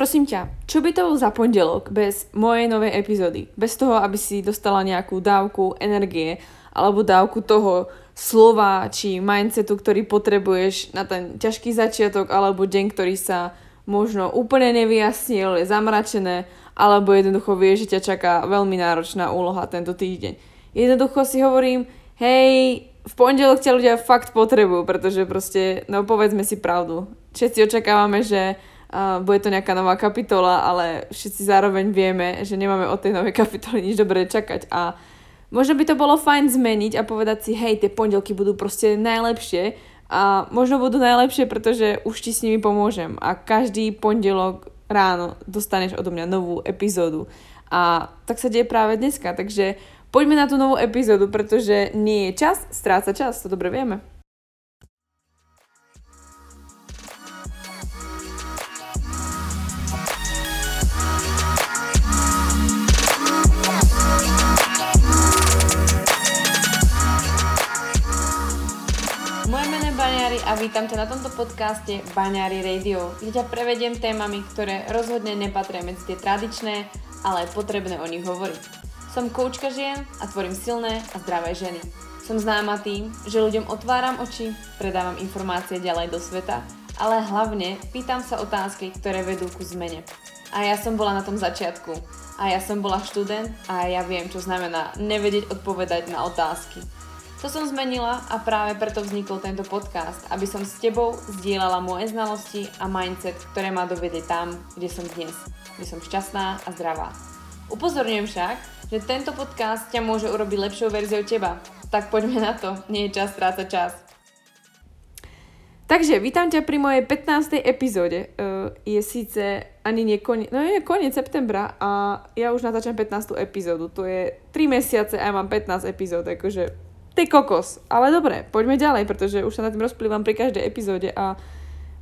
Prosím ťa, čo by to bol za pondelok bez mojej novej epizódy? Bez toho, aby si dostala nejakú dávku energie alebo dávku toho slova či mindsetu, ktorý potrebuješ na ten ťažký začiatok alebo deň, ktorý sa možno úplne nevyjasnil, je zamračené alebo jednoducho vie, že ťa čaká veľmi náročná úloha tento týždeň. Jednoducho si hovorím, hej, v pondelok ťa ľudia fakt potrebujú, pretože proste, no povedzme si pravdu. Všetci očakávame, že bude to nejaká nová kapitola, ale všetci zároveň vieme, že nemáme od tej novej kapitoly nič dobré čakať a možno by to bolo fajn zmeniť a povedať si, hej, tie pondelky budú proste najlepšie a možno budú najlepšie, pretože už ti s nimi pomôžem a každý pondelok ráno dostaneš odo mňa novú epizódu a tak sa deje práve dneska, takže poďme na tú novú epizódu, pretože nie je čas stráca čas, to dobre vieme. A vítam ťa na tomto podcaste Baňári Radio, kde ťa prevediem témami, ktoré rozhodne nepatria medzi tie tradičné, ale je potrebné o nich hovoriť. Som koučka žien a tvorím silné a zdravé ženy. Som známa tým, že ľuďom otváram oči, predávam informácie ďalej do sveta, ale hlavne pýtam sa otázky, ktoré vedú ku zmene. A ja som bola na tom začiatku. A ja som bola študent a ja viem, čo znamená nevedieť odpovedať na otázky. To som zmenila a práve preto vznikol tento podcast, aby som s tebou zdieľala moje znalosti a mindset, ktoré ma dovedli tam, kde som dnes, kde som šťastná a zdravá. Upozorňujem však, že tento podcast ťa môže urobiť lepšou verziou teba, tak poďme na to, nie je čas strácať čas. Takže, vítam ťa pri mojej 15. epizóde. Je síce ani nie koniec, no je koniec septembra a ja už natáčam 15. epizódu, to je 3 mesiace a ja mám 15 epizód, akože... Ty kokos, ale dobre, poďme ďalej, pretože už sa na tým rozplývam pri každej epizóde a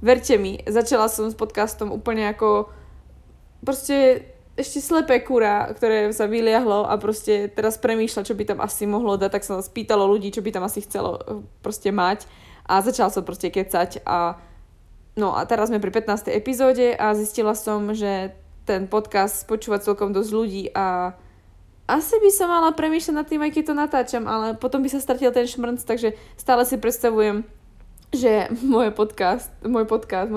verte mi, začala som s podcastom úplne ako proste ešte slepé kura, ktoré sa vyliahlo a proste teraz premýšľa, čo by tam asi mohlo dať, tak sa spýtalo ľudí, čo by tam asi chcelo proste mať a začala som proste kecať a no a teraz sme pri 15. epizóde a zistila som, že ten podcast počúva celkom dosť ľudí a asi by som mala premýšľať nad tým, aj keď to natáčam, ale potom by sa stratil ten šmrnc, takže stále si predstavujem, že môj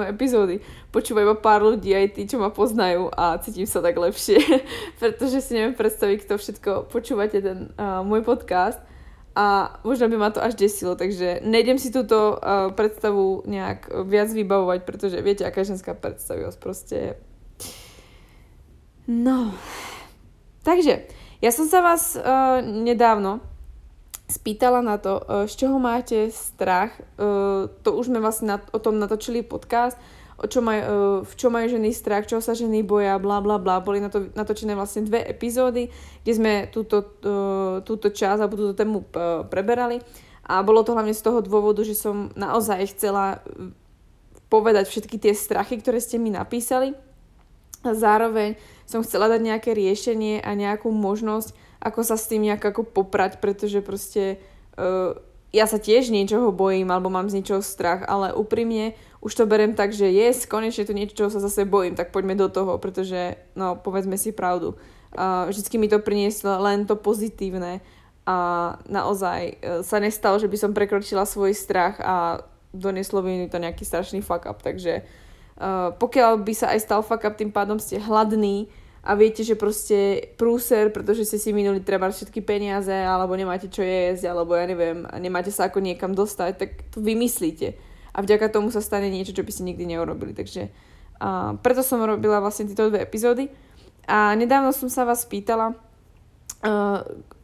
epizódy počúva iba pár ľudí, aj tí, čo ma poznajú a cítim sa tak lepšie, pretože si neviem predstaviť, kto všetko počúvate ten môj podcast a možno by ma to až desilo, takže nejdem si túto predstavu nejak viac vybavovať, pretože viete, aká ženská predstavivosť proste... No... Takže... Ja som sa vás nedávno spýtala na to, z čoho máte strach. To už sme vlastne o tom natočili podcast, v čom majú ženy strach, čoho sa ženy boja, bla bla bla. Boli na to natočené vlastne 2 epizódy, kde sme túto časť alebo túto tému preberali. A bolo to hlavne z toho dôvodu, že som naozaj chcela povedať všetky tie strachy, ktoré ste mi napísali. A zároveň som chcela dať nejaké riešenie a nejakú možnosť, ako sa s tým nejak ako poprať, pretože proste ja sa tiež niečoho bojím alebo mám z niečoho strach, ale úprimne už to beriem tak, že konečne to niečo, čoho sa zase bojím, tak poďme do toho, pretože no povedzme si pravdu. Vždycky mi to prinieslo len to pozitívne a naozaj sa nestalo, že by som prekročila svoj strach a donieslo by mi to nejaký strašný fuck up, takže... pokiaľ by sa aj stal fuck up, tým pádom ste hladní a viete, že proste prúser, pretože ste si minuli treba všetky peniaze alebo nemáte čo jesť, alebo ja neviem, nemáte sa ako niekam dostať, tak to vymyslíte a vďaka tomu sa stane niečo, čo by ste nikdy neurobili, takže preto som robila vlastne tieto 2 epizódy a nedávno som sa vás pýtala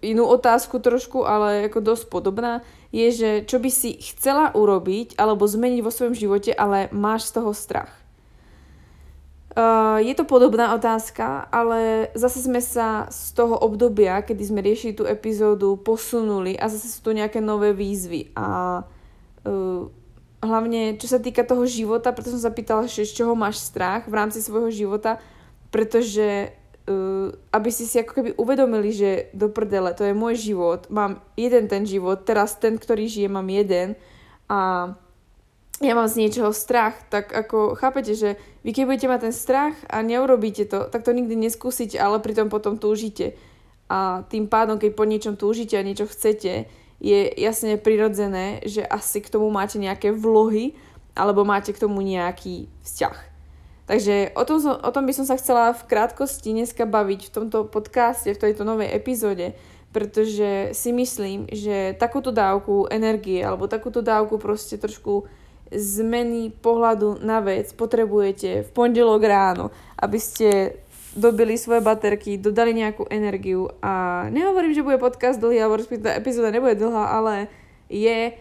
inú otázku trošku, ale ako dosť podobná je, že čo by si chcela urobiť alebo zmeniť vo svojom živote, ale máš z toho strach. Je to podobná otázka, ale zase sme sa z toho obdobia, kedy sme riešili tú epizódu, posunuli a zase sú tu nejaké nové výzvy. A hlavne, čo sa týka toho života, preto som sa pýtala, z čoho máš strach v rámci svojho života, pretože aby ste si ako keby uvedomili, že do prdele, to je môj život, mám jeden ten život, teraz ten, ktorý žije, mám jeden a ja mám z niečoho strach, tak ako chápete, že vy keď budete mať ten strach a neurobíte to, tak to nikdy neskúsite, ale pritom potom túžite. A tým pádom, keď po niečom túžite a niečo chcete, je jasne prirodzené, že asi k tomu máte nejaké vlohy alebo máte k tomu nejaký vzťah. Takže o tom by som sa chcela v krátkosti dneska baviť v tomto podcaste, v tejto novej epizóde, pretože si myslím, že takúto dávku energie alebo takúto dávku proste trošku zmeny pohľadu na vec potrebujete v pondelok ráno, aby ste dobili svoje baterky, dodali nejakú energiu. A nehovorím, že bude podcast dlhý, alebo tá epizóda nebude dlhá, ale je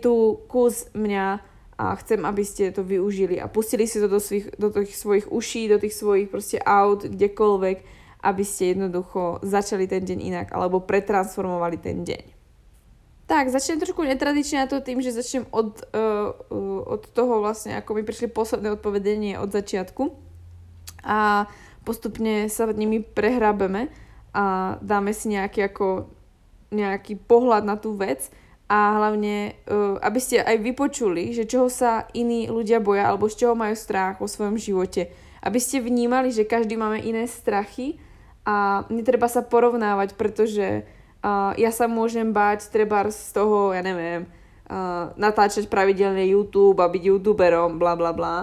tu kus mňa a chcem, aby ste to využili a pustili si to do tých svojich uší, do tých svojich proste aut, kdekoľvek, aby ste jednoducho začali ten deň inak alebo pretransformovali ten deň. Tak, začnem trošku netradične na to tým, že začnem od toho vlastne, ako mi prišli posledné odpovedenie od začiatku a postupne sa nimi prehrábeme a dáme si nejaký pohľad na tú vec a hlavne, aby ste aj vypočuli, že čoho sa iní ľudia boja alebo z čoho majú strach vo svojom živote. Aby ste vnímali, že každý máme iné strachy a netreba sa porovnávať, pretože ja sa môžem báť trebárs z toho, ja neviem, natáčať pravidelne YouTube a byť youtuberom, bla bla bla.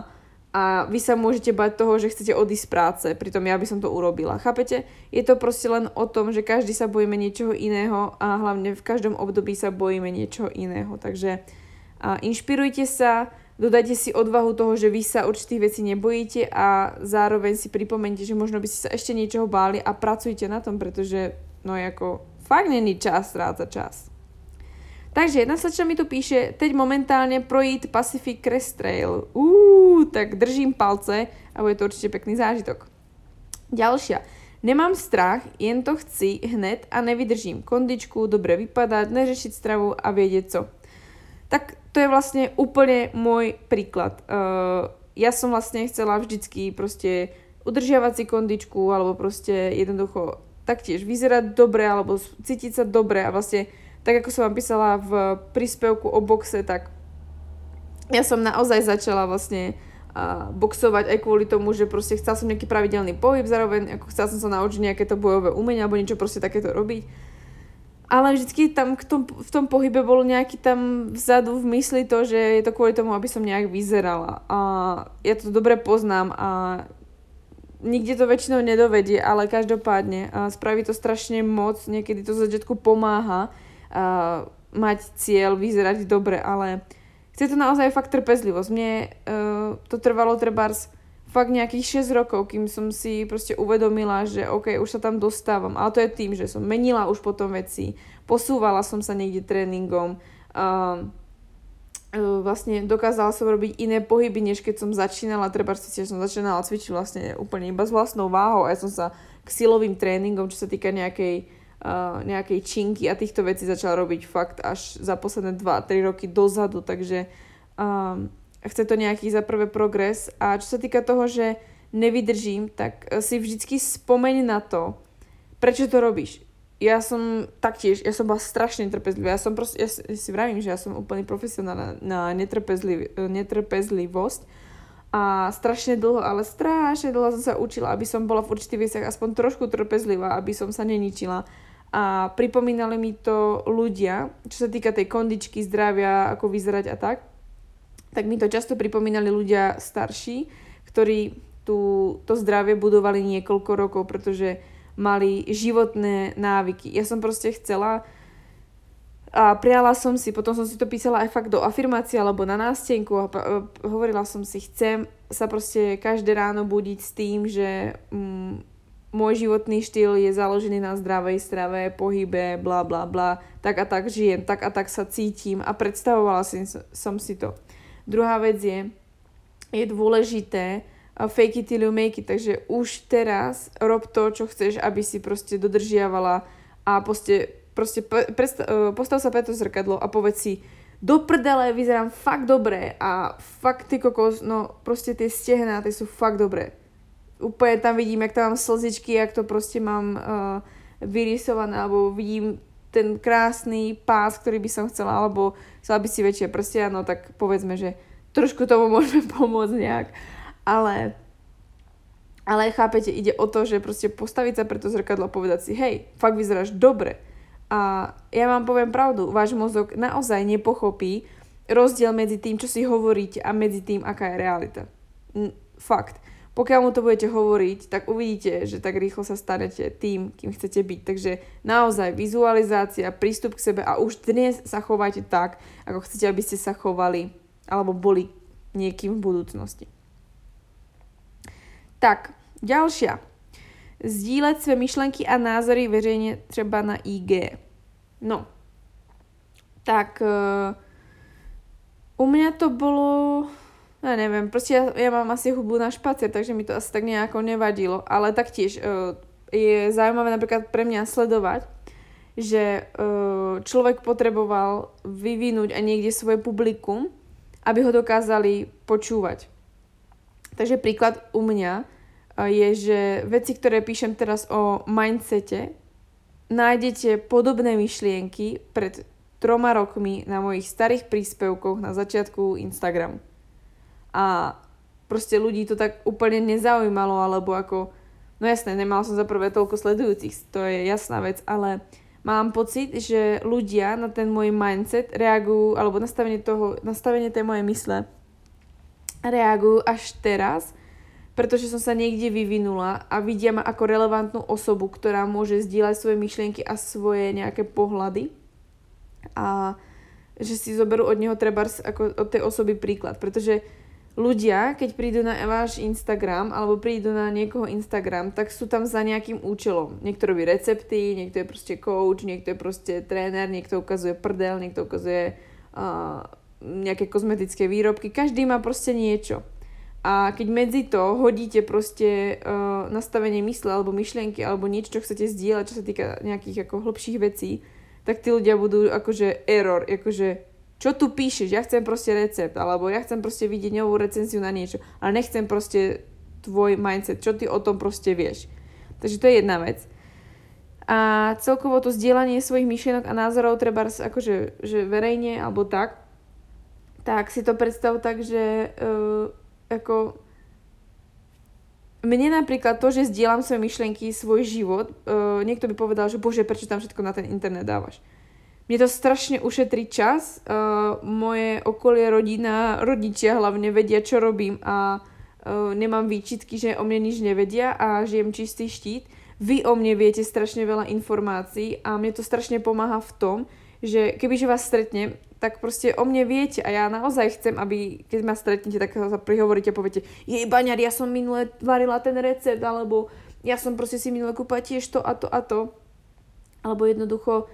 A vy sa môžete báť toho, že chcete odísť z práce, pritom ja by som to urobila. Chápete? Je to proste len o tom, že každý sa bojíme niečoho iného a hlavne v každom období sa bojíme niečoho iného. Takže inšpirujte sa, dodajte si odvahu toho, že vy sa určitých vecí nebojíte a zároveň si pripomeňte, že možno by ste sa ešte niečoho báli a pracujte na tom, pretože fakt není čas strácať čas. Takže jedna slečna mi tu píše, teď momentálne projít Pacific Crest Trail. Tak držím palce a bude to určite pekný zážitok. Ďalšia. Nemám strach, jen to chci hned a nevydržím kondičku, dobre vypadať, neřešiť stravu a vedieť co. Tak to je vlastne úplne môj príklad. Ja som vlastne chcela vždycky proste udržiavať si kondičku alebo proste jednoducho taktiež vyzerať dobre alebo cítiť sa dobre a vlastne tak ako som vám písala v príspevku o boxe, tak ja som naozaj začala vlastne boxovať aj kvôli tomu, že proste chcela som nejaký pravidelný pohyb, zároveň ako chcela som sa naučiť nejaké to bojové umenie alebo niečo proste takéto robiť. Ale vždycky tam v tom pohybe bolo nejaký tam vzadu v mysli to, že je to kvôli tomu, aby som nejak vyzerala. A ja to dobre poznám a nikde to väčšinou nedovedie, ale každopádne spraví to strašne moc, niekedy to v začiatku pomáha mať cieľ, vyzerať dobre, ale chce to naozaj fakt trpezlivosť. Mne to trvalo trebárs fakt nejakých 6 rokov, kým som si proste uvedomila, že ok, už sa tam dostávam, ale to je tým, že som menila už potom veci, posúvala som sa niekde tréningom, vlastne dokázala som robiť iné pohyby, než keď som začínala, cvičiť vlastne úplne iba s vlastnou váhou a ja som sa k silovým tréningom, čo sa týka nejakej činky a týchto vecí začala robiť fakt až za posledné 2-3 roky dozadu, takže chce to nejaký za prvé progres a čo sa týka toho, že nevydržím, tak si vždycky spomeň na to, prečo to robíš. Ja som bola strašne netrpezlivá. Ja si vravím, že ja som úplný profesionál na netrpezlivosť a strašne dlho som sa učila, aby som bola v určitých veciach aspoň trošku trpezlivá, aby som sa neničila. A pripomínali mi to ľudia, čo sa týka tej kondičky, zdravia, ako vyzerať a tak mi to často pripomínali ľudia starší, ktorí to zdravie budovali niekoľko rokov, pretože mali životné návyky. Ja som proste chcela a priala som si, potom som si to písala aj fakt do afirmácie alebo na nástenku a hovorila som si, chcem sa proste každé ráno budiť s tým, že môj životný štýl je založený na zdravej strave, pohybe, bla bla bla, tak a tak žijem, tak a tak sa cítim a predstavovala som si to. Druhá vec je dôležité fake it till you make it, takže už teraz rob to, čo chceš, aby si proste dodržiavala a proste postav sa pred to zrkadlo a povedz si, do prdele vyzerám fakt dobre a fakt ty kokos, no proste tie stehná, tie sú fakt dobré. Úplne tam vidím, jak tam mám slzičky, jak to proste mám vyrysované, alebo vidím ten krásny pás, ktorý by som chcela, alebo chcela by si väčšie prstia, no tak povedzme, že trošku tomu môžeme pomôcť nejak. Ale chápete, ide o to, že proste postaviť sa pre to zrkadlo a povedať si, hej, fakt vyzeráš dobre. A ja vám poviem pravdu, váš mozog naozaj nepochopí rozdiel medzi tým, čo si hovoríte a medzi tým, aká je realita. Fakt. Pokiaľ mu to budete hovoriť, tak uvidíte, že tak rýchlo sa stanete tým, kým chcete byť. Takže naozaj vizualizácia, prístup k sebe a už dnes sa chovajte tak, ako chcete, aby ste sa chovali alebo boli niekým v budúcnosti. Tak, ďalšia. Sdíľať svoje myšlenky a názory verejne třeba na IG. No, tak u mňa to bolo... Ja neviem, proste ja mám asi hubu na špacier, takže mi to asi tak nejako nevadilo. Ale taktiež je zaujímavé napríklad pre mňa sledovať, že človek potreboval vyvinúť aj niekde svoje publikum, aby ho dokázali počúvať. Takže príklad u mňa je, že veci, ktoré píšem teraz o mindsete, nájdete podobné myšlienky pred 3 rokmi na mojich starých príspevkoch na začiatku Instagramu. A proste ľudí to tak úplne nezaujímalo, alebo ako, no jasné, nemal som za prvé toľko sledujúcich, to je jasná vec, ale mám pocit, že ľudia na ten môj mindset reagujú, alebo nastavenie tej mojej mysle reagujú až teraz, pretože som sa niekde vyvinula a vidia ma ako relevantnú osobu, ktorá môže zdieľať svoje myšlienky a svoje nejaké pohľady. A že si zoberú od neho trebárs ako od tej osoby príklad, pretože ľudia, keď prídu na váš Instagram alebo prídu na niekoho Instagram, tak sú tam za nejakým účelom. Niekto robí recepty, niekto je proste coach, niekto je proste tréner, niekto ukazuje prdel, niekto ukazuje nejaké kozmetické výrobky. Každý má proste niečo. A keď medzi to hodíte proste nastavenie mysle alebo myšlienky alebo niečo, čo chcete zdieľať, čo sa týka nejakých ako hlbších vecí, tak tí ľudia budú akože error, akože čo tu píšeš, ja chcem proste recept, alebo ja chcem proste vidieť novú recenziu na niečo, ale nechcem proste tvoj mindset, čo ty o tom proste vieš. Takže to je jedna vec. A celkovo to zdieľanie svojich myšlienok a názorov treba akože že verejne, alebo tak si to predstav tak, že ako... Mne napríklad to, že zdieľam svoje myšlienky, svoj život, niekto by povedal, že bože, prečo tam všetko na ten internet dávaš? Mne to strašne ušetrí čas, moje okolie, rodina, rodičia hlavne vedia, čo robím a nemám výčitky, že o mne nič nevedia a žijem čistý štít. Vy o mne viete strašne veľa informácií a mne to strašne pomáha v tom, že kebyže vás stretnem, tak proste o mne viete a ja naozaj chcem, aby keď ma stretnete, tak sa prihovoríte a poviete, jej baňar, ja som minule varila ten recept, alebo ja som proste si minule kúpala tiež to a to a to. Alebo jednoducho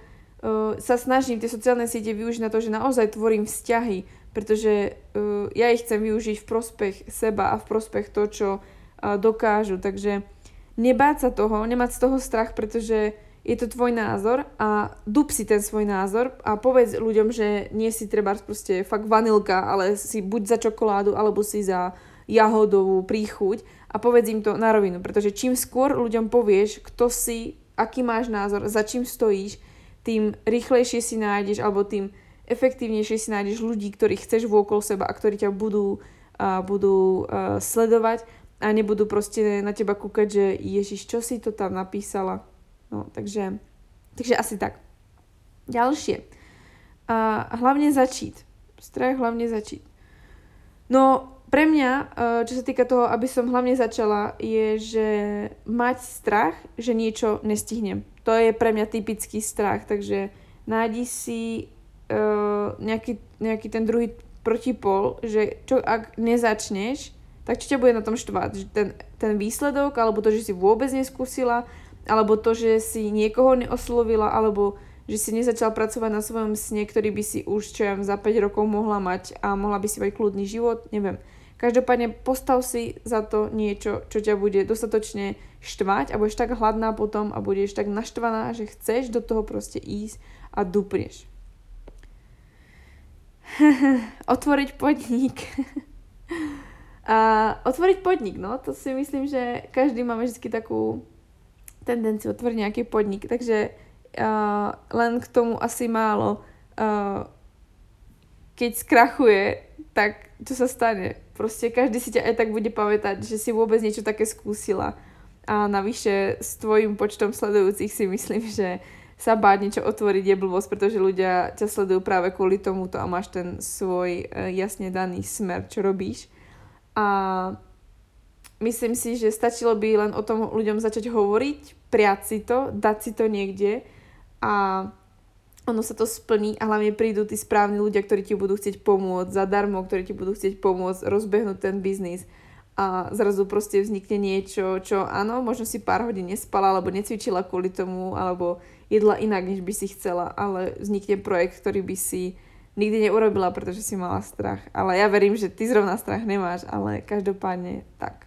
sa snažím tie sociálne siete využiť na to, že naozaj tvorím vzťahy, pretože ja ich chcem využiť v prospech seba a v prospech to, čo dokážu. Takže nebáť sa toho, nemať z toho strach, pretože je to tvoj názor a dúb si ten svoj názor a povedz ľuďom, že nie si trebárs proste fakt vanilka, ale si buď za čokoládu, alebo si za jahodovú príchuť a povedz im to na rovinu, pretože čím skôr ľuďom povieš, kto si, aký máš názor, za čím stojíš, tým rýchlejšie si nájdeš, alebo tým efektívnejšie si nájdeš ľudí, ktorých chceš vôkol seba a ktorí ťa budú sledovať a nebudú proste na teba kúkať, že Ježiš, čo si to tam napísala. No, takže asi tak. Ďalšie. Hlavne začít. Hlavne začít. No, pre mňa, čo sa týka toho, aby som hlavne začala, je, že mať strach, že niečo nestihnem. To je pre mňa typický strach, takže nájdi si nejaký ten druhý protipol, že čo ak nezačneš, tak čo ťa bude na tom štvať? Že ten výsledok, alebo to, že si vôbec neskúsila, alebo to, že si niekoho neoslovila, alebo že si nezačala pracovať na svojom sne, ktorý by si už, čo ja za 5 rokov mohla mať a mohla by si mať kľudný život, neviem. Každopádne postav si za to niečo, čo ťa bude dostatočne štvať a budeš tak hladná potom a budeš tak naštvaná, že chceš do toho proste ísť a dupneš. Otvoriť podnik. No to si myslím, že každý máme vždy takú tendenciu otvoriť nejaký podnik, takže len k tomu asi málo. Keď skrachuje, tak čo sa stane? Proste každý si ťa aj tak bude pamätať, že si vôbec niečo také skúsila. A navyše s tvojim počtom sledujúcich si myslím, že sa báť niečo otvoriť je blbosť, pretože ľudia ťa sledujú práve kvôli tomuto a máš ten svoj jasne daný smer, čo robíš. A myslím si, že stačilo by len o tom ľuďom začať hovoriť, priať si to, dať si to niekde a ono sa to splní a hlavne prídu tí správni ľudia, ktorí ti budú chcieť pomôcť zadarmo, ktorí ti budú chcieť pomôcť rozbehnúť ten biznis a zrazu proste vznikne niečo, čo áno, možno si pár hodín nespala alebo necvičila kvôli tomu, alebo jedla inak, než by si chcela, ale vznikne projekt, ktorý by si nikdy neurobila, pretože si mala strach. Ale ja verím, že ty zrovna strach nemáš, ale každopádne tak.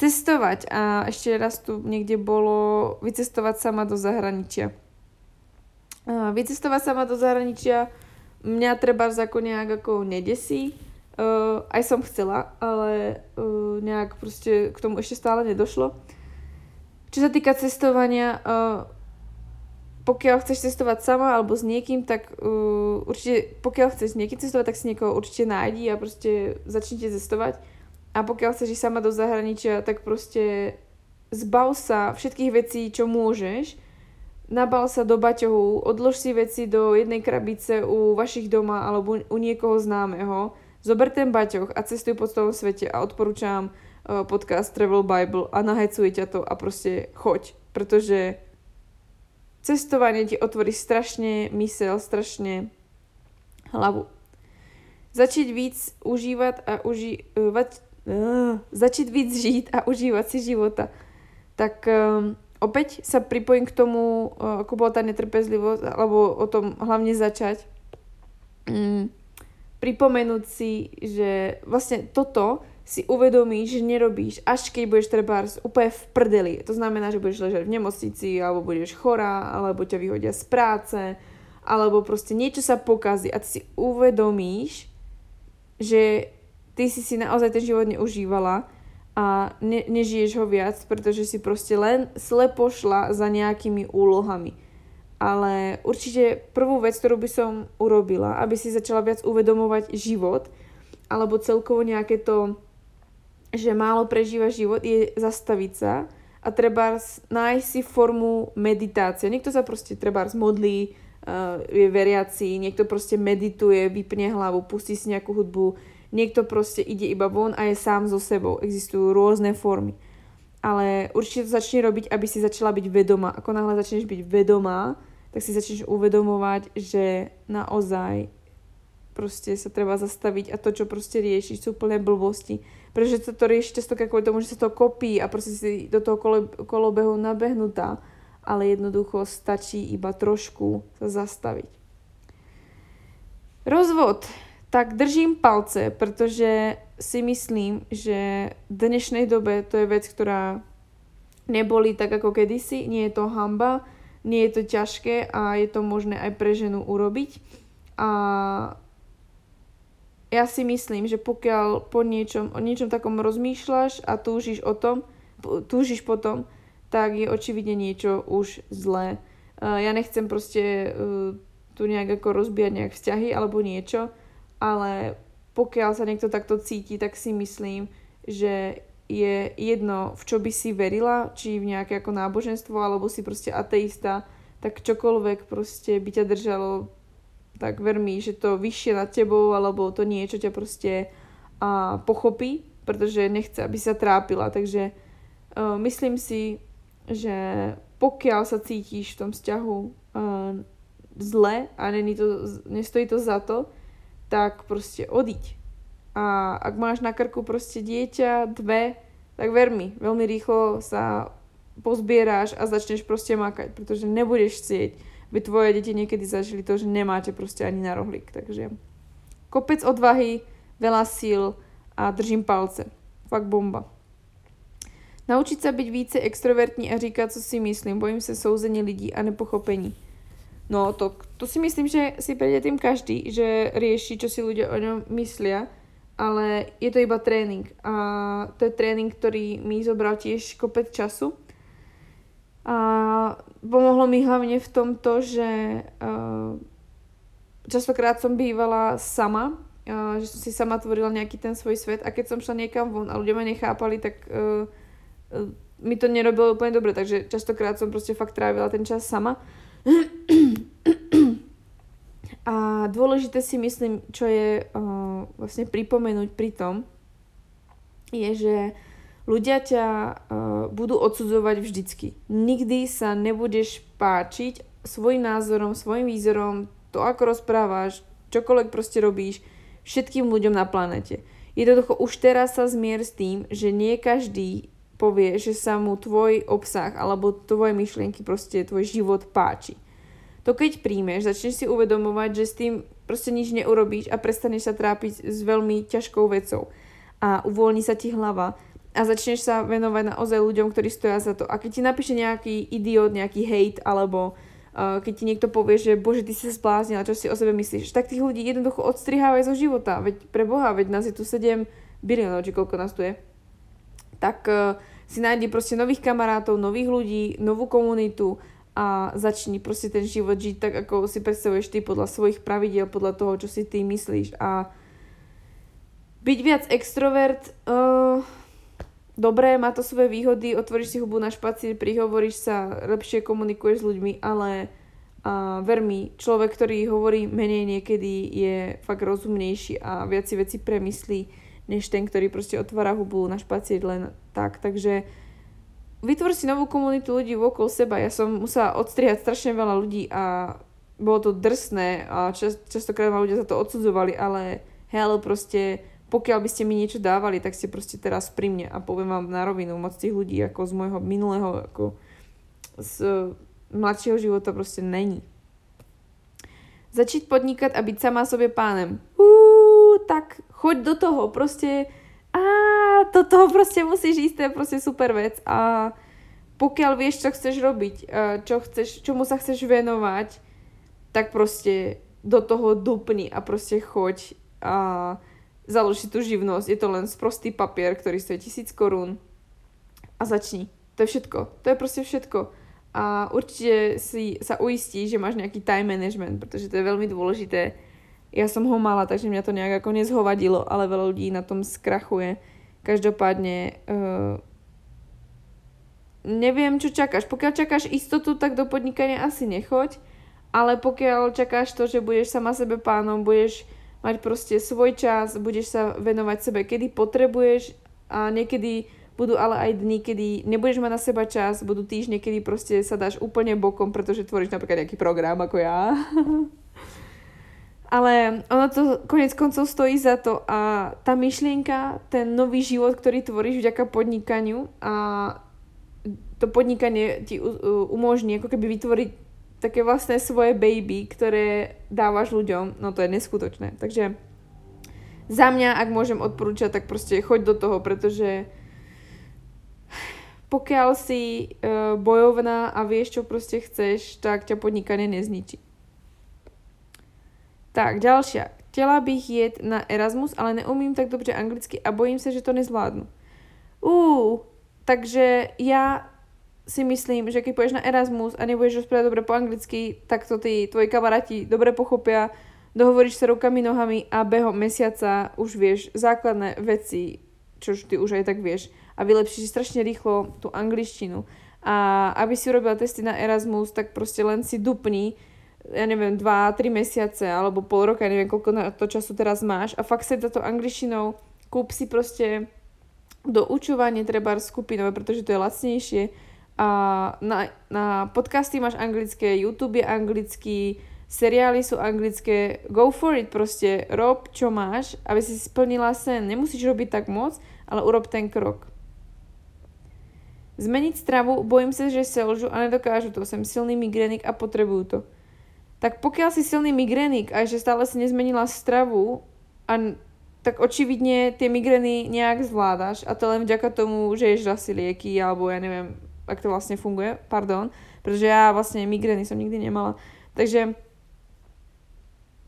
Cestovať. A ešte raz tu niekde bolo vycestovať sama do zahraničia. Vycestovať sama do zahraničia mňa treba ako nejak ako nedesí. Aj som chcela, ale nejak proste k tomu ešte stále nedošlo. Čo sa týka cestovania, pokiaľ chceš cestovať sama alebo s niekým, tak určite, pokiaľ chceš s niekým cestovať, tak si niekoho určite nájdi a proste začnite cestovať. A pokiaľ chceš ísť sama do zahraničia, tak proste zbav sa všetkých vecí, čo môžeš. Nabal sa do baťohu, odlož si veci do jednej krabice u vašich doma alebo u niekoho známeho. Zober ten baťoh a cestuj po celom svete a odporúčam podcast Travel Bible a nahecuje ťa to a proste choď. Pretože cestovanie ti otvorí strašne myseľ, strašne hlavu. Začať víc užívať a začať víc žiť a užívať si života. Tak opäť sa pripojím k tomu, ako bola tá netrpezlivosť, alebo o tom hlavne začať. Pripomenúť si, že vlastne toto si uvedomíš, že nerobíš, až keď budeš trebárs úplne v prdeli. To znamená, že budeš ležať v nemocnici, alebo budeš chorá, alebo ťa vyhodia z práce, alebo proste niečo sa pokazí a ty si uvedomíš, že ty si naozaj ten život neužívala a nežiješ ho viac, pretože si proste len slepo šla za nejakými úlohami. Ale určite prvú vec, ktorú by som urobila, aby si začala viac uvedomovať život, alebo celkovo nejaké to, že málo prežíva život, je zastaviť sa a treba nájsť si formu meditácie. Niekto sa proste treba modlí, je veriaci, niekto proste medituje, vypne hlavu, pustí si nejakú hudbu, niekto proste ide iba von a je sám so sebou. Existujú rôzne formy. Ale určite to začni robiť, aby si začala byť vedomá. Ako náhle začneš byť vedomá, tak si začneš uvedomovať, že naozaj proste sa treba zastaviť a to, čo proste riešiš, sú úplne blbosti. Pretože to rieši častokrát kvôli tomu, že sa to kopí a proste si do toho kolobehu nabehnutá. Ale jednoducho stačí iba trošku sa zastaviť. Rozvod. Tak držím palce, pretože si myslím, že v dnešnej dobe to je vec, ktorá nebolí tak ako kedysi, nie je to hanba, nie je to ťažké a je to možné aj pre ženu urobiť. A ja si myslím, že pokiaľ o niečom takom rozmýšľaš a túžiš potom, tak je očividne niečo už zlé. Ja nechcem proste tu nejak ako rozbíjať nejak vzťahy alebo niečo, ale pokiaľ sa niekto takto cíti, tak si myslím, že je jedno, v čo by si verila, či v nejaké ako náboženstvo, alebo si proste ateista, tak čokoľvek proste by ťa držalo, tak ver mi, že to vyššie nad tebou, alebo to niečo ťa proste pochopí, pretože nechce, aby sa trápila. Takže myslím si, že pokiaľ sa cítiš v tom vzťahu zle a nestojí to za to, tak proste odiť. A ak máš na krku proste dieťa, dve, tak ver mi, veľmi rýchlo sa pozbieráš a začneš proste makať, pretože nebudeš chcieť, aby tvoje deti niekedy zažili to, že nemáte proste ani na rohlík. Takže kopec odvahy, veľa síl a držím palce. Fakt bomba. Naučiť sa byť více extrovertní a říkať, co si myslím. Bojím sa souzení lidí a nepochopení. No to si myslím, že si prejde tým každý, že rieši, čo si ľudia o ňom myslia, ale je to iba tréning a to je tréning, ktorý mi zobral tiež kopec času. Pomohlo mi hlavne v tom to, že častokrát som bývala sama, že som si sama tvorila nejaký ten svoj svet a keď som šla niekam von a ľudia ma nechápali, tak mi to nerobilo úplne dobre, takže častokrát som proste fakt trávila ten čas sama. A dôležité si myslím, čo je vlastne pripomenúť pri tom, je, že ľudia ťa budú odsudzovať vždycky. Nikdy sa nebudeš páčiť svojim názorom, svojim výzorom, to ako rozprávaš, čokoľvek proste robíš, všetkým ľuďom na planete. Jednoducho už teraz sa zmier s tým, že nie každý povie, že sa mu tvoj obsah alebo tvoje myšlienky, proste tvoj život páči. To keď príjmeš, začneš si uvedomovať, že s tým proste nič neurobíš a prestaneš sa trápiť s veľmi ťažkou vecou a uvoľní sa ti hlava. A začneš sa venovať naozaj ľuďom, ktorí stoja za to. A keď ti napíše nejaký idiot, nejaký hejt, alebo keď ti niekto povie, že bože, ty si sa zbláznila, čo si o sebe myslíš, tak tých ľudí jednoducho odstrihávaj zo života. Veď pre Boha, veď nás je tu 7 biliónov, či koľko nás tu je. Tak si nájdi proste nových kamarátov, nových ľudí, novú komunitu a začni proste ten život žiť tak, ako si predstavuješ ty, podľa svojich pravidiel, podľa toho, čo si ty myslíš. A byť viac extrovert... Dobre, má to svoje výhody, otvoríš si hubu na špacír, prihovoríš sa, lepšie komunikuješ s ľuďmi, ale ver mi, človek, ktorý hovorí menej niekedy, je fakt rozumnejší a viac si veci premyslí, než ten, ktorý proste otvára hubu na špacír len tak. Takže vytvor si novú komunitu ľudí okolo seba. Ja som musela odstrihať strašne veľa ľudí a bolo to drsné a častokrát ma ľudia za to odsudzovali, ale hele, proste... Pokiaľ by ste mi niečo dávali, tak ste proste teraz pri mne a poviem vám na rovinu, moc tých ľudí ako z môjho minulého, ako z mladšieho života proste není. Začiť podnikať a byť sama sobie pánem. Tak choď do toho, proste do toho proste musíš ísť, to je proste super vec a pokiaľ vieš, čo chceš robiť, čomu sa chceš venovať, tak proste do toho dupni a proste choď a založ si tú živnosť, je to len sprostý papier, ktorý stojí 1000 korún a začni. To je všetko. To je proste všetko. A určite si sa uistí, že máš nejaký time management, pretože to je veľmi dôležité. Ja som ho mala, takže mňa to nejak ako nezhovadilo, ale veľa ľudí na tom skrachuje. Každopádne neviem, čo čakáš. Pokiaľ čakáš istotu, tak do podnikania asi nechoď, ale pokiaľ čakáš to, že budeš sama sebe pánom, budeš mať proste svoj čas, budeš sa venovať sebe, kedy potrebuješ a niekedy budú ale aj dny, kedy nebudeš mať na seba čas, budú týždne, kedy proste sa dáš úplne bokom, pretože tvoríš napríklad nejaký program ako ja. Ale ono to koniec koncov stojí za to a tá myšlienka, ten nový život, ktorý tvoríš vďaka podnikaniu a to podnikanie ti umožní ako keby vytvoriť také vlastné svoje baby, ktoré dávaš ľuďom, no to je neskutočné. Takže za mňa, ak môžem odporúčať, tak proste choď do toho, pretože pokiaľ si bojovná a vieš, čo proste chceš, tak ťa podnikanie nezničí. Tak, ďalšia. Chtela bych jet na Erasmus, ale neumím tak dobře anglicky a bojím sa, že to nezvládnu. Takže ja si myslím, že keď pôjdeš na Erasmus a nebudeš rozprávať dobre po anglicky, tak to tí tvoji kamaráti dobre pochopia, dohovoríš sa rukami, nohami a behom mesiaca už vieš základné veci, čo ty už aj tak vieš a vylepšíš strašne rýchlo tú angličtinu. A aby si urobila testy na Erasmus, tak proste len si dupni, ja neviem, 2-3 mesiace alebo pol roka, neviem koľko na to času teraz máš a fakt sa za to angličtinou kúp si proste doučovanie treba skupinové, pretože to je lacnejšie. A na podcasty máš anglické, YouTube je anglický, seriály sú anglické, go for it, proste rob čo máš, aby si splnila sen. Nemusíš robiť tak moc, ale urob ten krok. Zmeniť stravu, bojím sa, že selžu a nedokážu to, som silný migrénik a potrebujú to. Tak pokiaľ si silný migrénik a že stále si nezmenila stravu, tak očividne tie migrény nejak zvládaš a to len vďaka tomu, že ješ asi lieky alebo ja neviem, ak to vlastne funguje, pardon, pretože ja vlastne migrény som nikdy nemala. Takže,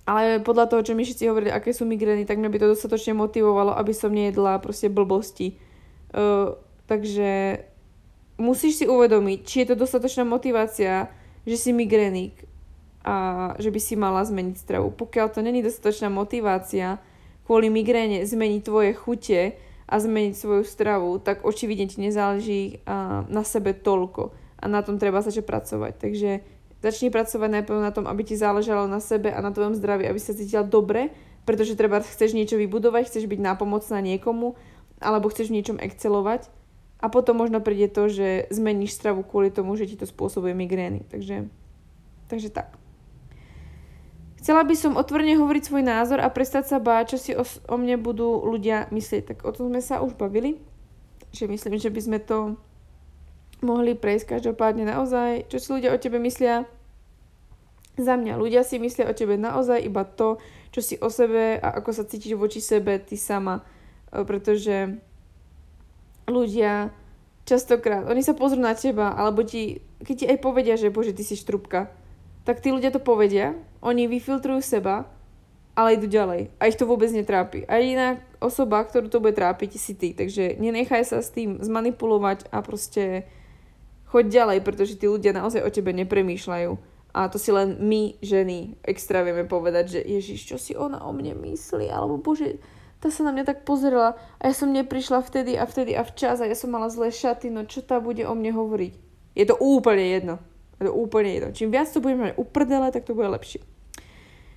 ale podľa toho, čo mi všetci hovorili, aké sú migrény, tak mňa by to dostatočne motivovalo, aby som nejedla proste blbosti. Takže musíš si uvedomiť, či je to dostatočná motivácia, že si migrénik a že by si mala zmeniť stravu. Pokiaľ to není dostatočná motivácia kvôli migréne zmeniť tvoje chute a zmeniť svoju stravu, tak očividne ti nezáleží na sebe toľko a na tom treba začať pracovať. Takže začni pracovať najprv na tom, aby ti záležalo na sebe a na tvojom zdraví, aby sa cítila dobre, pretože treba chceš niečo vybudovať, chceš byť nápomocná niekomu alebo chceš v niečom excelovať. A potom možno príde to, že zmeníš stravu kvôli tomu, že ti to spôsobuje migrény. Takže tak. Chcela by som otvorene hovoriť svoj názor a prestať sa báť, čo si o mne budú ľudia myslieť. Tak o tom sme sa už bavili. Že myslím, že by sme to mohli prejsť každopádne naozaj. Čo si ľudia o tebe myslia? Za mňa. Ľudia si myslia o tebe naozaj iba to, čo si o sebe a ako sa cítiš voči sebe ty sama. Pretože ľudia častokrát, oni sa pozrú na teba, alebo ti, keď ti aj povedia, že bože, ty si štrúbka, tak tí ľudia to povedia, oni vyfiltrujú seba, ale idú ďalej. A ich to vôbec netrápi. A jediná osoba, ktorú to bude trápiť, si ty. Takže nenechaj sa s tým zmanipulovať a proste choď ďalej, pretože tí ľudia naozaj o tebe nepremýšľajú. A to si len my, ženy, extra vieme povedať, že ježiš, čo si ona o mne myslí, alebo bože, tá sa na mňa tak pozerala a ja som neprišla vtedy a včas a ja som mala zlé šaty, no čo tá bude o mne hovoriť? Je to úplne jedno. Čím viac to budeme mať uprdele, tak to bude lepšie.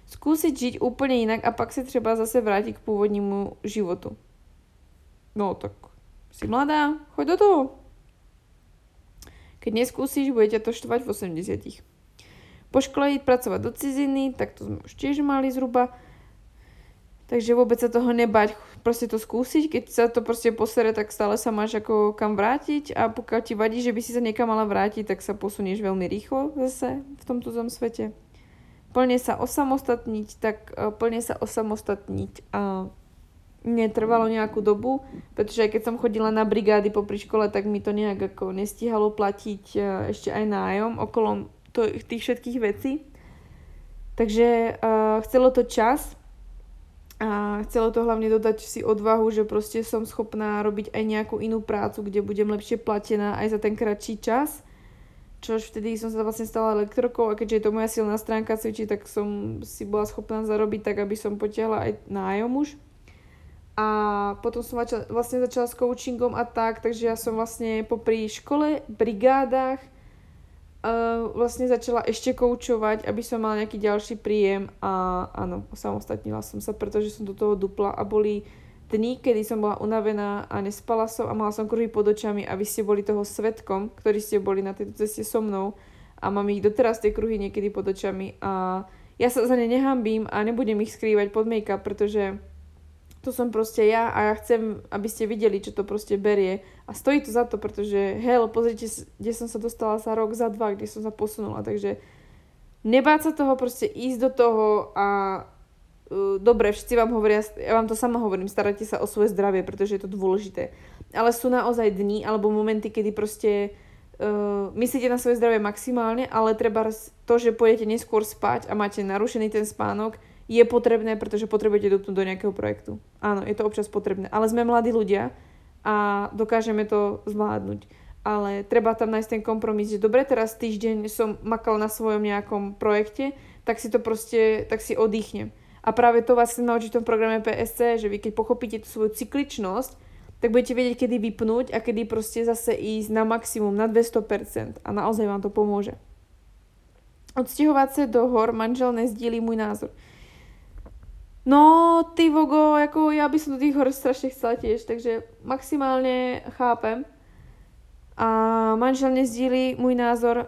Skúsiť žiť úplne inak a pak sa treba zase vrátiť k pôvodnímu životu. No tak si mladá, choď do toho. Keď neskúsiš, bude ťa to štvať v 80. Po škole ísť pracovať do ciziny, tak to sme už tiež mali zhruba. Takže vôbec sa toho nebať, proste to skúsiť, keď sa to proste posere, tak stále sa máš ako kam vrátiť a pokiaľ ti vadí, že by si sa niekam mala vrátiť, tak sa posunieš veľmi rýchlo zase v tomto svete. Plne sa osamostatniť a netrvalo nejakú dobu, pretože aj keď som chodila na brigády popri škole, tak mi to nejak ako nestíhalo platiť ešte aj nájom okolo tých všetkých vecí. Takže chcelo to čas. A chcelo to hlavne dodať si odvahu, že proste som schopná robiť aj nejakú inú prácu, kde budem lepšie platená aj za ten kratší čas. Čož vtedy som sa vlastne stala elektrikou a keďže je to moja silná stránka cvičiť, tak som si bola schopná zarobiť tak, aby som potiahla aj nájom už. A potom som vlastne začala s coachingom a tak, takže ja som vlastne popri škole, brigádach vlastne začala ešte koučovať, aby som mala nejaký ďalší príjem a áno, samostatnila som sa, pretože som do toho dupla a boli dni, kedy som bola unavená a nespala som a mala som kruhy pod očami a vy ste boli toho svedkom, ktorí ste boli na tejto ceste so mnou a mám ich doteraz tie kruhy niekedy pod očami a ja sa za ne nehambím a nebudem ich skrývať pod make-up, pretože to som proste ja a ja chcem, aby ste videli, čo to proste berie. A stojí to za to, pretože hell, pozrite, kde som sa dostala za rok, za dva, kde som sa posunula. Takže nebáť sa toho, proste ísť do toho a dobre, všetci vám hovoria, ja vám to sama hovorím, starajte sa o svoje zdravie, pretože je to dôležité. Ale sú naozaj dni alebo momenty, kedy proste myslíte na svoje zdravie maximálne, ale treba to, že pôjdete neskôr spať a máte narušený ten spánok, je potrebné, pretože potrebujete dopnúť do nejakého projektu. Áno, je to občas potrebné, ale sme mladí ľudia a dokážeme to zvládnuť. Ale treba tam nájsť ten kompromis, že dobre, teraz týždeň som makala na svojom nejakom projekte, tak si to proste, tak si oddychnem. A práve to vás chcem naučiť v tom programe PSC, že vy keď pochopíte tú svoju cykličnosť, tak budete vedieť, kedy vypnúť a kedy proste zase ísť na maximum, na 200% a naozaj vám to pomôže. Odstihovať sa do hor, manžel nezdieľa môj názor. No, ty vogo, ako ja by som do tých hor strašne chcela tiež, takže maximálne chápem. A manžel nezdieľa môj názor.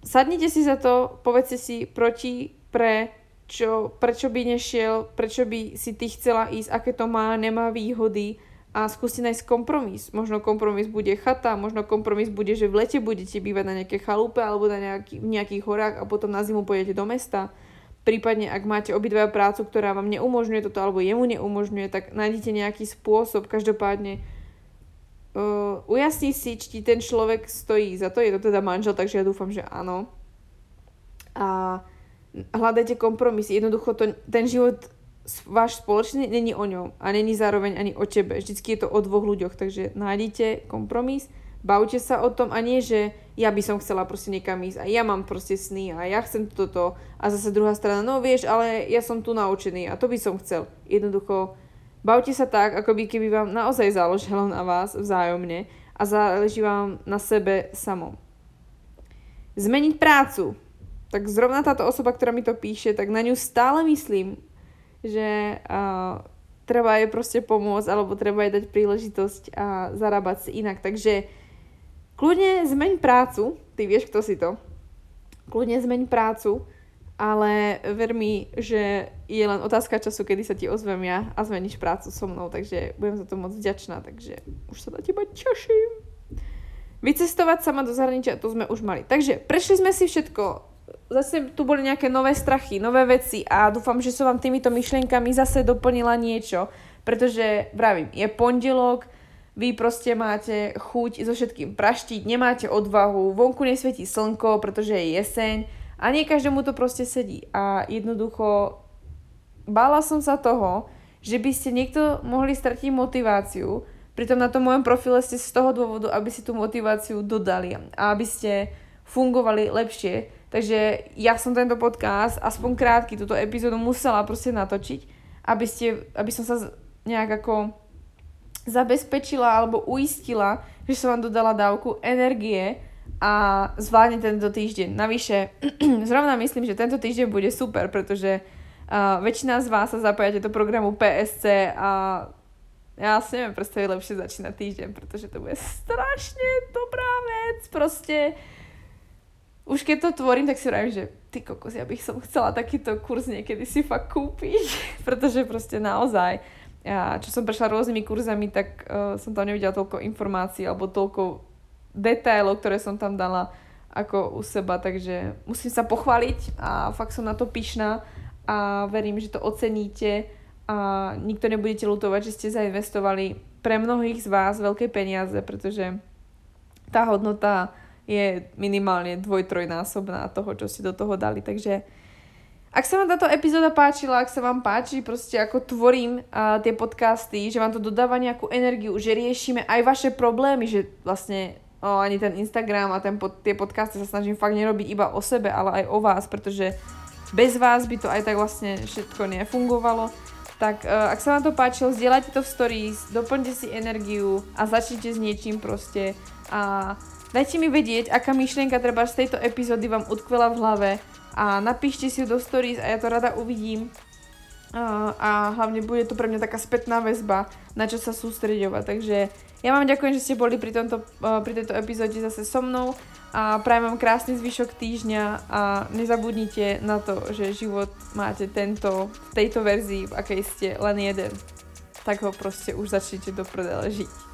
Sadnite si za to, povedzte si proti, prečo by nešiel, prečo by si ty chcela ísť, aké to má, nemá výhody a skúste nájsť kompromis. Možno kompromis bude chata, možno kompromis bude, že v lete budete bývať na nejaké chalúpe alebo na nejakých horách a potom na zimu pôjdete do mesta. Prípadne, ak máte obidva prácu, ktorá vám neumožňuje toto, alebo jemu neumožňuje, tak nájdete nejaký spôsob. Každopádne ujasni si, či ten človek stojí za to. Je to teda manžel, takže ja dúfam, že áno. A hľadajte kompromisy. Jednoducho ten život váš spoločný není o ňom a není zároveň ani o tebe. Vždycky je to o dvoch ľuďoch, takže nájdite kompromis Bavte sa o tom a nie, že ja by som chcela proste niekam ísť a ja mám proste sny a ja chcem toto a zase druhá strana, no vieš, ale ja som tu naučený a to by som chcel. Jednoducho, bavte sa tak, ako by keby vám naozaj záležalo na vás vzájomne a záleží vám na sebe samom. Zmeniť prácu. Tak zrovna táto osoba, ktorá mi to píše, tak na ňu stále myslím, že treba jej proste pomôcť alebo treba jej dať príležitosť a zarábať si inak. Takže kľudne zmeň prácu, ty vieš, kto si to, kľudne zmeň prácu, ale ver mi, že je len otázka času, kedy sa ti ozvem ja a zmeníš prácu so mnou, takže budem za to moc vďačná, takže už sa na teba teším. Vycestovať sama do zahraničia, to sme už mali. Takže prešli sme si všetko, zase tu boli nejaké nové strachy, nové veci a dúfam, že som vám týmito myšlienkami zase doplnila niečo, pretože vravím, je pondelok, vy proste máte chuť so všetkým praštiť, nemáte odvahu, vonku nesvietí slnko, pretože je jeseň a nie každému to proste sedí. A jednoducho bála som sa toho, že by ste niekto mohli stratiť motiváciu, pritom na tom mojom profile ste z toho dôvodu, aby ste tú motiváciu dodali a aby ste fungovali lepšie. Takže ja som tento podcast, aspoň krátky, túto epizódu musela proste natočiť, aby som sa nejak ako zabezpečila alebo uistila, že som vám dodala dávku energie a zvládne tento týždeň. Navyše, zrovna myslím, že tento týždeň bude super, pretože väčšina z vás sa zapájate do programu PSC a ja si neviem predstaviť lepšie začínať týždeň, pretože to bude strašne dobrá vec. Proste už keď to tvorím, tak si vravím, že ty kokos, ja bych som chcela takýto kurz niekedy si fakt kúpiť, pretože proste naozaj ja, čo som prešla rôznymi kurzami, tak som tam nevidela toľko informácií alebo toľko detailov, ktoré som tam dala ako u seba, takže musím sa pochváliť a fakt som na to pyšná a verím, že to oceníte a nikto nebudete ľutovať, že ste zainvestovali pre mnohých z vás veľké peniaze, pretože tá hodnota je minimálne 2-3-násobná toho, čo ste do toho dali, takže ak sa vám táto epizóda páčila, ak sa vám páči proste ako tvorím tie podcasty, že vám to dodáva nejakú energiu, že riešime aj vaše problémy, že vlastne ani ten Instagram a tie podcasty sa snažím fakt nerobiť iba o sebe, ale aj o vás, pretože bez vás by to aj tak vlastne všetko nefungovalo. Tak ak sa vám to páčilo, zdieľajte to v stories, doplňte si energiu a začnite s niečím proste a dajte mi vedieť, aká myšlienka treba z tejto epizódy vám utkvela v hlave a napíšte si ju do stories a ja to rada uvidím a hlavne bude to pre mňa taká spätná väzba, na čo sa sústreďovať. Takže ja vám ďakujem, že ste boli pri tejto epizóde zase so mnou a prajem vám krásny zvyšok týždňa a nezabudnite na to, že život máte v tejto verzii, v akej ste len jeden, tak ho proste už začnite do prdele žiť.